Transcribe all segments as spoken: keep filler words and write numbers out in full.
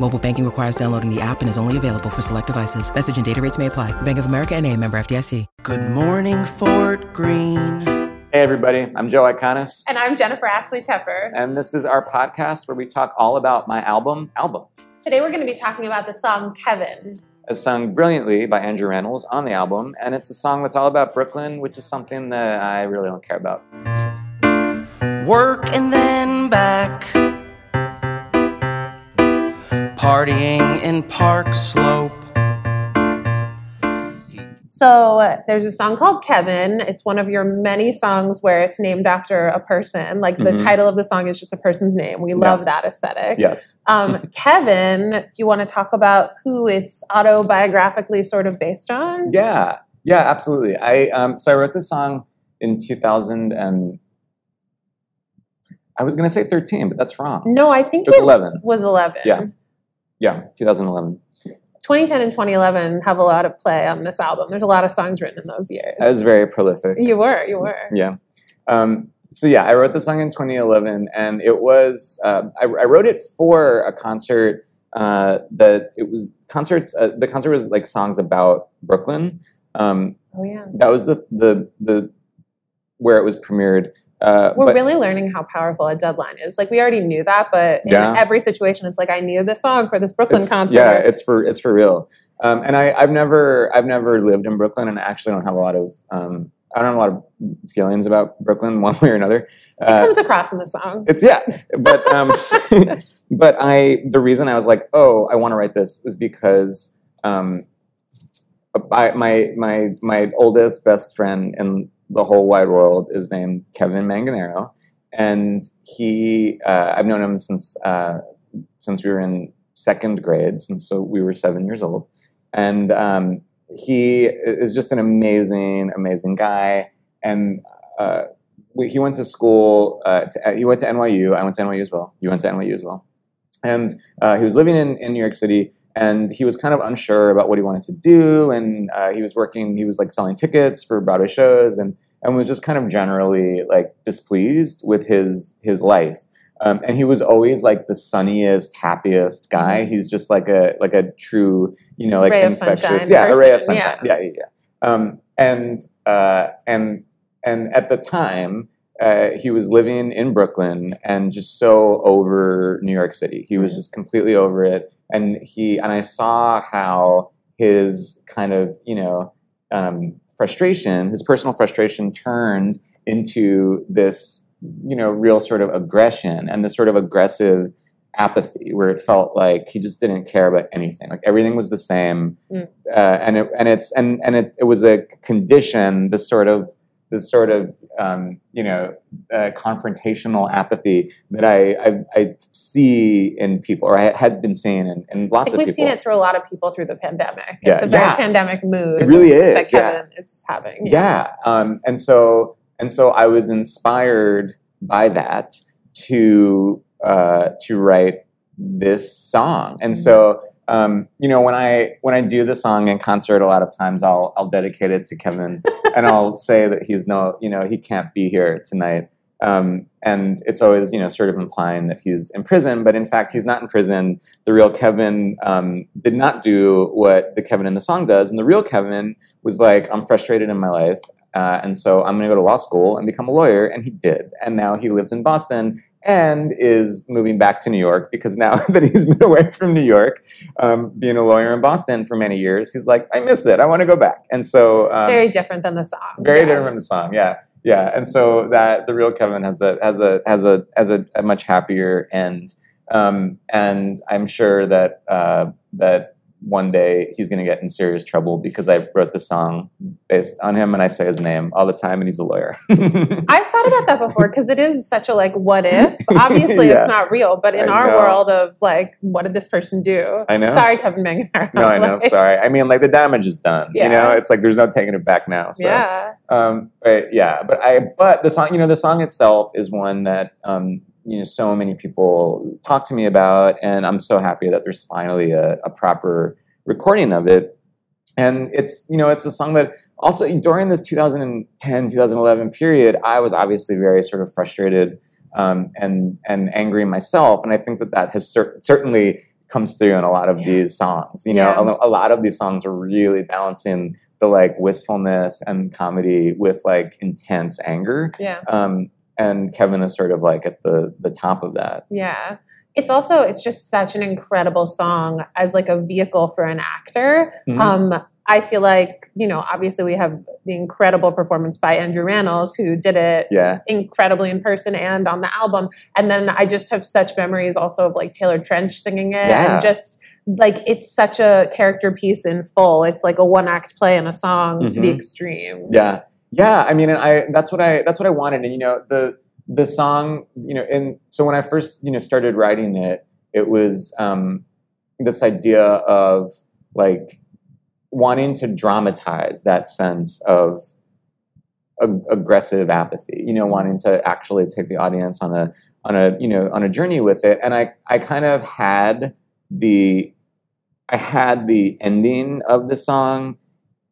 Mobile banking requires downloading the app and is only available for select devices. Message and data rates may apply. Bank of America N A, member F D I C. Good morning, Fort Greene. Hey, everybody. I'm Joe Iconis. And I'm Jennifer Ashley Tepper. And this is our podcast where we talk all about my album, Album. Today we're going to be talking about the song Kevin. It's sung brilliantly by Andrew Rannells on the album. And it's a song that's all about Brooklyn, which is something that I really don't care about. Work and then back. Partying in Park Slope. So uh, there's a song called Kevin. It's one of your many songs where it's named after a person. Like the mm-hmm. title of the song is just a person's name. We love yeah. that aesthetic. Yes. um, Kevin, do you want to talk about who it's autobiographically sort of based on? Yeah. Yeah, absolutely. I um, So I wrote this song in two thousand and I was going to say thirteen, but that's wrong. No, I think it was it eleven. Was eleven. Yeah. Yeah, twenty eleven. twenty ten and twenty eleven have a lot of play on this album. There's a lot of songs written in those years. I was very prolific. You were, you were. Yeah. Um, so yeah, I wrote the song in twenty eleven, and it was, uh, I, I wrote it for a concert uh, that it was concerts, uh, the concert was like songs about Brooklyn. Um, oh yeah. That was the, the, the, where it was premiered. Uh, We're but, really learning how powerful a deadline is. Like we already knew that, but in yeah. every situation, it's like I need this song for this Brooklyn it's, concert. Yeah, it's for it's for real. Um, and I, I've never I've never lived in Brooklyn, and I actually don't have a lot of um, I don't have a lot of feelings about Brooklyn one way or another. Uh, it comes across in the song. It's yeah, but um, but I the reason I was like, oh, I want to write this was because um, I, my my my oldest best friend and. The whole wide world is named Kevin Manganero, and he uh, I've known him since uh, since we were in second grade, since so we were seven years old, and um, he is just an amazing, amazing guy. And uh, we, he went to school. Uh, to, he went to N Y U. I went to N Y U as well. You went to N Y U as well. And uh, he was living in, in New York City, and he was kind of unsure about what he wanted to do. And uh, he was working, he was like selling tickets for Broadway shows, and and was just kind of generally like displeased with his his life. Um, and he was always like the sunniest, happiest guy. Mm-hmm. He's just like a like a true, you know, like ray infectious, yeah, person. A ray of sunshine, yeah, yeah, yeah. yeah. Um, and uh, and and at the time. Uh, he was living in Brooklyn and just so over New York City. He was just completely over it. And he and I saw how his kind of, you know, um, frustration, his personal frustration turned into this, you know, real sort of aggression and this sort of aggressive apathy where it felt like he just didn't care about anything. Like everything was the same. Mm. Uh, and it and it's and, and it, it was a condition, this sort of This sort of, um, you know, uh, confrontational apathy that I, I I see in people, or I had been seeing in, in lots I think of we've people. We've seen it through a lot of people through the pandemic. Yeah. It's a very yeah. pandemic mood. It really is. That Kevin yeah. is having. Yeah. yeah. Um, and so and so I was inspired by that to uh, to write this song. And mm-hmm. so. Um, you know, when I when I do the song in concert, a lot of times I'll I'll dedicate it to Kevin, and I'll say that he's no, you know, he can't be here tonight. Um, and it's always, you know, sort of implying that he's in prison, but in fact, he's not in prison. The real Kevin um, did not do what the Kevin in the song does, and the real Kevin was like, I'm frustrated in my life. Uh, and so I'm going to go to law school and become a lawyer. And he did. And now he lives in Boston and is moving back to New York because now that he's been away from New York, um, being a lawyer in Boston for many years, he's like, I miss it. I want to go back. And so um, very different than the song. Very yes. different from the song. Yeah. Yeah. And so that the real Kevin has a has a has a has a, a much happier end. Um, and I'm sure that uh, that. one day he's going to get in serious trouble because I wrote the song based on him and I say his name all the time and he's a lawyer. I've thought about that before because it is such a like, what if? Obviously yeah. it's not real, but in I our know. world of like, what did this person do? I know. Sorry, Kevin Manganero. No, I know. Like, sorry. I mean, like the damage is done, yeah. you know, it's like, there's no taking it back now. So, yeah. um, but yeah, but I, but the song, you know, the song itself is one that, um, you know, so many people talk to me about, and I'm so happy that there's finally a, a proper recording of it. And it's, you know, it's a song that also during the two thousand ten, two thousand eleven period, I was obviously very sort of frustrated um, and and angry myself. And I think that that has cer- certainly comes through in a lot of yeah. these songs. You know, yeah. a, a lot of these songs are really balancing the like wistfulness and comedy with like intense anger. Yeah. Um, And Kevin is sort of like at the, the top of that. Yeah. It's also, it's just such an incredible song as like a vehicle for an actor. Mm-hmm. Um, I feel like, you know, obviously we have the incredible performance by Andrew Rannells, who did it yeah. incredibly in person and on the album. And then I just have such memories also of like Taylor Trench singing it yeah. and just... like it's such a character piece in full. It's like a one act play and a song mm-hmm. to the extreme. Yeah. Yeah. I mean, and I, that's what I, that's what I wanted. And, you know, the, the song, you know, and so when I first, you know, started writing it, it was, um, this idea of like wanting to dramatize that sense of ag- aggressive apathy, you know, wanting to actually take the audience on a, on a, you know, on a journey with it. And I, I kind of had the, I had the ending of the song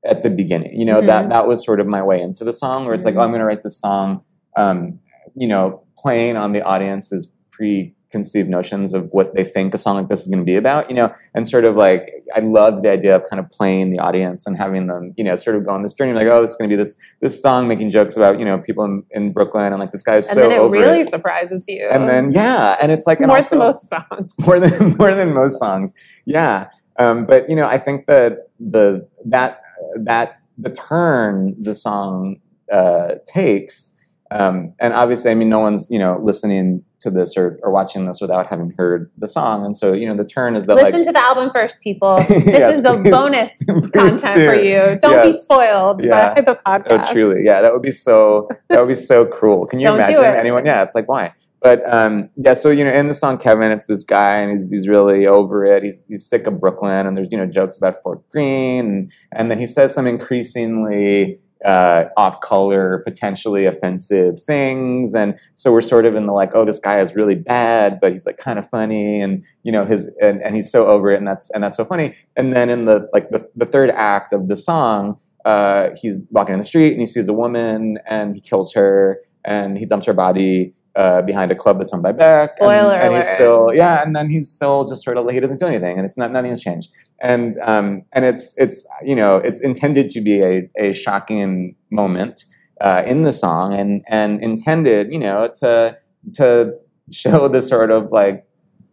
at the beginning, you know, mm-hmm. that, that was sort of my way into the song where it's mm-hmm. like, oh, I'm going to write this song, um, you know, playing on the audience's preconceived notions of what they think a song like this is going to be about, you know, and sort of like, I loved the idea of kind of playing the audience and having them, you know, sort of go on this journey, like, oh, it's going to be this, this song making jokes about, you know, people in, in Brooklyn and like, this guy's so over. And then it really it. surprises you. And then, yeah. And it's like, more also, than most songs. More than, more than most songs. Yeah. Um, but you know, I think that the, that, that the turn the song uh, takes, um, and obviously, I mean, no one's, you know, listening to this or, or watching this without having heard the song. And so, you know, the turn is that Listen like, to the album first, people. This yes, is please, the bonus content do. for you. Don't yes. be spoiled yeah. by the podcast. Oh, truly. Yeah, that would be so, that would be so cruel. Can you Don't imagine anyone? Yeah, it's like, why? But, um, yeah, so, you know, in the song, Kevin, it's this guy and he's, he's really over it. He's, he's sick of Brooklyn and there's, you know, jokes about Fort Greene. And, and then he says some increasingly uh, off color, potentially offensive things. And so we're sort of in the like, oh, this guy is really bad, but he's like kind of funny. And, you know, his, and, and he's so over it. And that's, and that's so funny. And then in the, like the, the third act of the song, uh, he's walking in the street and he sees a woman and he kills her and he dumps her body Uh, behind a club that's owned by Beck. Spoiler and, and he's still, yeah, and then he's still just sort of like, he doesn't feel anything and it's not, nothing has changed. And, um, and it's, it's, you know, it's intended to be a, a shocking moment, uh, in the song and, and intended, you know, to, to show the sort of like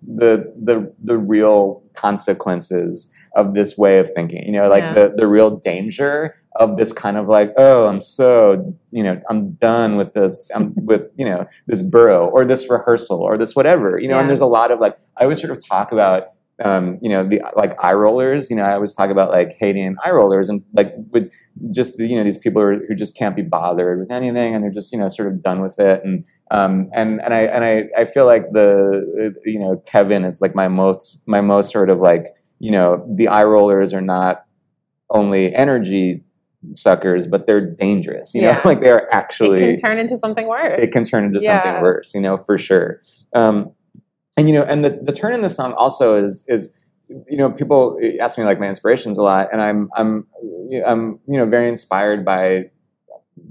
the, the, the real consequences of this way of thinking, you know, like yeah. the, the real danger of this kind of like, oh, I'm so, you know, I'm done with this, I'm with, you know, this burrow or this rehearsal or this whatever, you know, yeah. and there's a lot of like, I always sort of talk about, um, you know, the like eye rollers, you know, I always talk about like hating eye rollers and like with just, the, you know, these people are, who just can't be bothered with anything and they're just, you know, sort of done with it. And, um, and, and I, and I, I feel like the, you know, Kevin, it's like my most, my most sort of like, you know, the eye rollers are not only energy suckers, but they're dangerous, you yeah. know, like they're actually, it can turn into something worse. It can turn into yeah. something worse, you know, for sure. Um, and, you know, and the, the turn in the song also is, is, you know, people ask me like my inspirations a lot and I'm, I'm, I'm, you know, very inspired by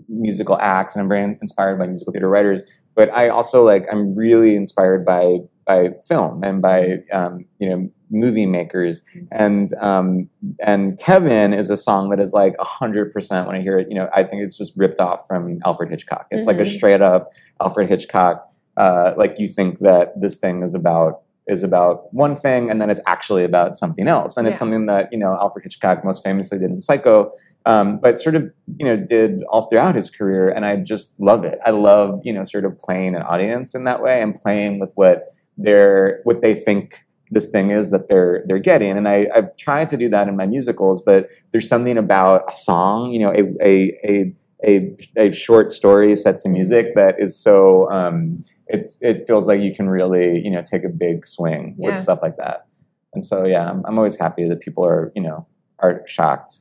musical acts and I'm very inspired by musical theater writers, but I also like, I'm really inspired by, by film and by, um, you know, movie makers. And um, and Kevin is a song that is like one hundred percent when I hear it, you know, I think it's just ripped off from Alfred Hitchcock. It's mm-hmm. like a straight up Alfred Hitchcock, uh, like you think that this thing is about is about one thing, and then it's actually about something else. And yeah. it's something that, you know, Alfred Hitchcock most famously did in Psycho, um, but sort of, you know, did all throughout his career. And I just love it. I love, you know, sort of playing an audience in that way and playing with what they're, what they think this thing is that they're they're getting. And I, I've tried to do that in my musicals, but there's something about a song, you know, a a a a, a short story set to music that is so... Um, It it feels like you can really, you know, take a big swing yeah. with stuff like that. And so, yeah, I'm, I'm always happy that people are, you know, are shocked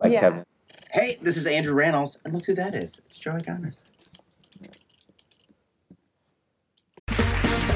by yeah. Kevin. Hey, this is Andrew Rannells, and look who that is. It's Joe Iconis.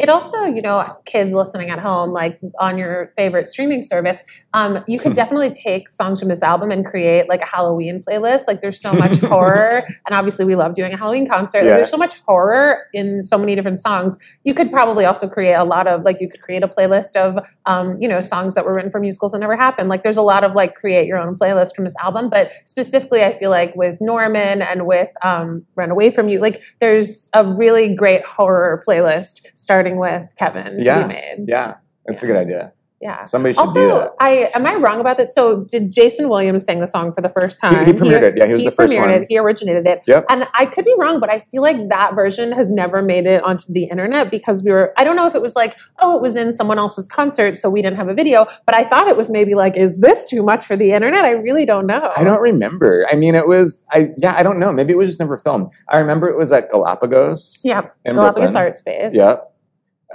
It also, you know, kids listening at home, like on your favorite streaming service, um, you could definitely take songs from this album and create like a Halloween playlist. Like there's so much horror. And obviously we love doing a Halloween concert. Yeah. Like, there's so much horror in so many different songs. You could probably also create a lot of like, you could create a playlist of, um, you know, songs that were written for musicals that never happened. Like there's a lot of like create your own playlist from this album. But specifically, I feel like with Norman and with um, Run Away From You, like there's a really great horror playlist starting with Kevin to yeah, be made. Yeah, that's yeah. a good idea. Yeah. Somebody should also, do that. I, am I wrong about this? So did Jason Williams sing the song for the first time? He, he premiered he, it. Yeah, he was he the first one. It. He originated it. Yep. And I could be wrong, but I feel like that version has never made it onto the internet because we were, I don't know if it was like, oh, it was in someone else's concert, so we didn't have a video, but I thought it was maybe like, is this too much for the internet? I really don't know. I don't remember. I mean, it was, I yeah, I don't know. Maybe it was just never filmed. I remember it was at Galapagos. Yeah, Galapagos Art Space. Yep.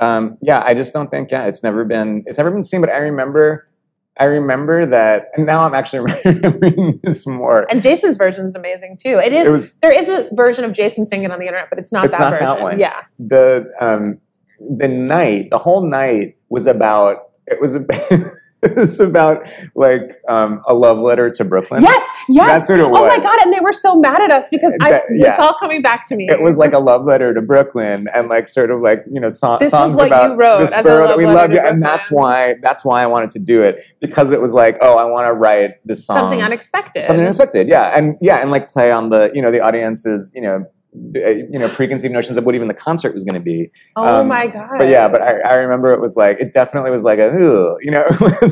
Um, yeah, I just don't think, yeah, it's never been, it's never been seen, but I remember, I remember that, and now I'm actually remembering this more. And Jason's version is amazing too. It is, it was, there is a version of Jason singing on the internet, but it's not it's that not version. That one. Yeah. The, um, the night, the whole night was about, it was about, it was about like, um, a love letter to Brooklyn. Yes. Yes. That's what it was. Oh my God. And they were so mad at us because I, that, yeah. it's all coming back to me. It was like a love letter to Brooklyn and like sort of like, you know, so- this songs about this borough that we love. And that's why, that's why I wanted to do it because it was like, oh, I want to write this song. Something unexpected. Something unexpected. Yeah. And yeah. And like play on the, you know, the audience's, you know, you know, preconceived notions of what even the concert was going to be. Oh um, my God. But yeah, but I, I remember it was like, it definitely was like a, ooh, you know.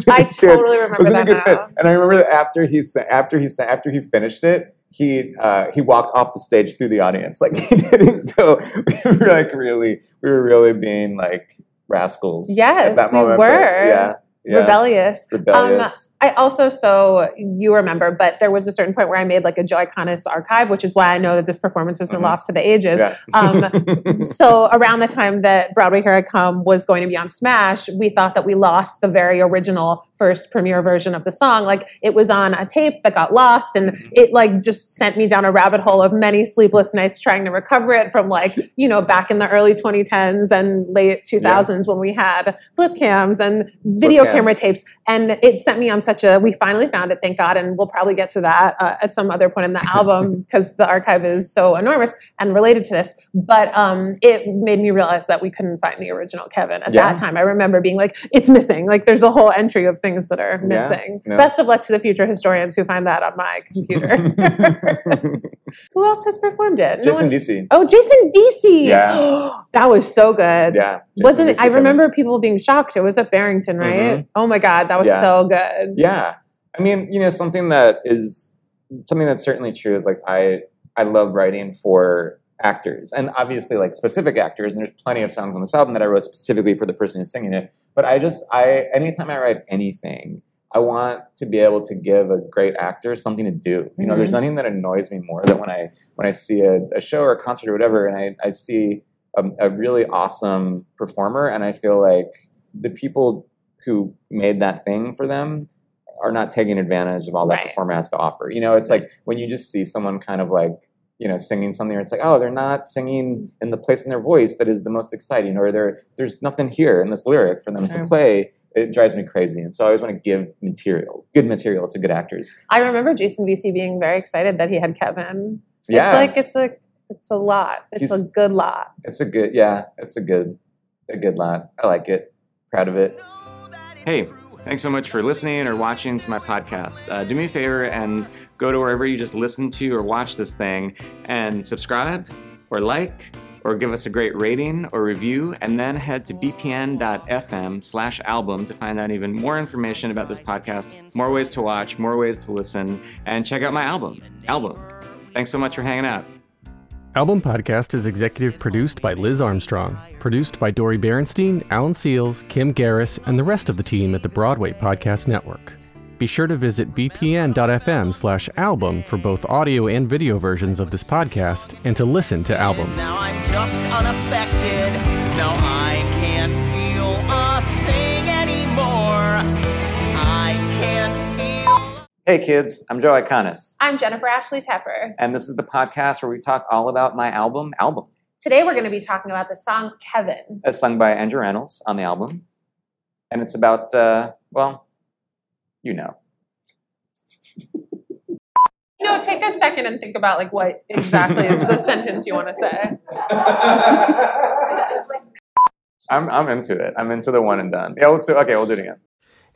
I totally remember that now. And I remember that after he, after he, after he finished it, he, uh, he walked off the stage through the audience. Like he didn't go, we were like really, we were really being like rascals. Yes, at that moment. We were. But, yeah. Yeah. Rebellious. Rebellious. Um, I also, so you remember, but there was a certain point where I made like a Joe Iconis archive, which is why I know that this performance has been mm-hmm. lost to the ages. Yeah. um, so around the time that Broadway Here I Come was going to be on Smash, we thought that we lost the very original first premiere version of the song. Like it was on a tape that got lost and mm-hmm. it like just sent me down a rabbit hole of many sleepless nights trying to recover it from like, you know, back in the early twenty tens and late two thousands yeah. when we had flip cams and video cam. camera tapes. And it sent me on such a, we finally found it, thank God. And we'll probably get to that uh, at some other point in the album because the archive is so enormous and related to this. But um, it made me realize that we couldn't find the original Kevin at yeah. that time. I remember being like, it's missing. Like there's a whole entry of things that are missing. Yeah, no. Best of luck to the future historians who find that on my computer. Who else has performed it? Jason no D C. Oh, Jason D C. Yeah. That was so good. Yeah. Jason Wasn't it, I remember people being shocked. It was at Barrington, right? Mm-hmm. Oh my God, that was yeah. so good. Yeah. I mean, you know, something that is something that's certainly true is like I I love writing for actors, and obviously like specific actors, and there's plenty of songs on this album that I wrote specifically for the person who's singing it. But I just I anytime I write anything, I want to be able to give a great actor something to do. You know, mm-hmm. there's nothing that annoys me more than when I when I see a, a show or a concert or whatever, and I, I see a, a really awesome performer, and I feel like the people who made that thing for them are not taking advantage of all that right. performer has to offer. You know, it's like when you just see someone kind of like, you know, singing something, or it's like, oh, they're not singing in the place in their voice that is the most exciting, or there, there's nothing here in this lyric for them okay. to play. It drives me crazy. And so I always want to give material, good material to good actors. I remember Jason Veasey being very excited that he had Kevin. Yeah. It's like, it's a, it's a lot. It's He's, a good lot. It's a good, yeah, it's a good, a good lot. I like it. Proud of it. Hey. Thanks so much for listening or watching to my podcast. Uh, do me a favor and go to wherever you just listen to or watch this thing and subscribe or like or give us a great rating or review, and then head to bpn.fm slash album to find out even more information about this podcast, more ways to watch, more ways to listen, and check out my album, Album. Thanks so much for hanging out. Album Podcast is executive produced by Liz Armstrong, produced by Dory Berenstein, Alan Seals, Kim Garris, and the rest of the team at the Broadway Podcast Network. Be sure to visit bpn.fm slash album for both audio and video versions of this podcast and to listen to Album. Now I'm just unaffected. Now I can't feel a thing anymore. I can't Hey kids, I'm Joe Iconis. I'm Jennifer Ashley Tepper. And this is the podcast where we talk all about my album, Album. Today we're going to be talking about the song Kevin. As sung by Andrew Rannells on the album. And it's about, uh, well, you know. You know, take a second and think about like what exactly is the sentence you want to say. I'm, I'm into it. I'm into the one and done. Yeah, let's do, okay, we'll do it again.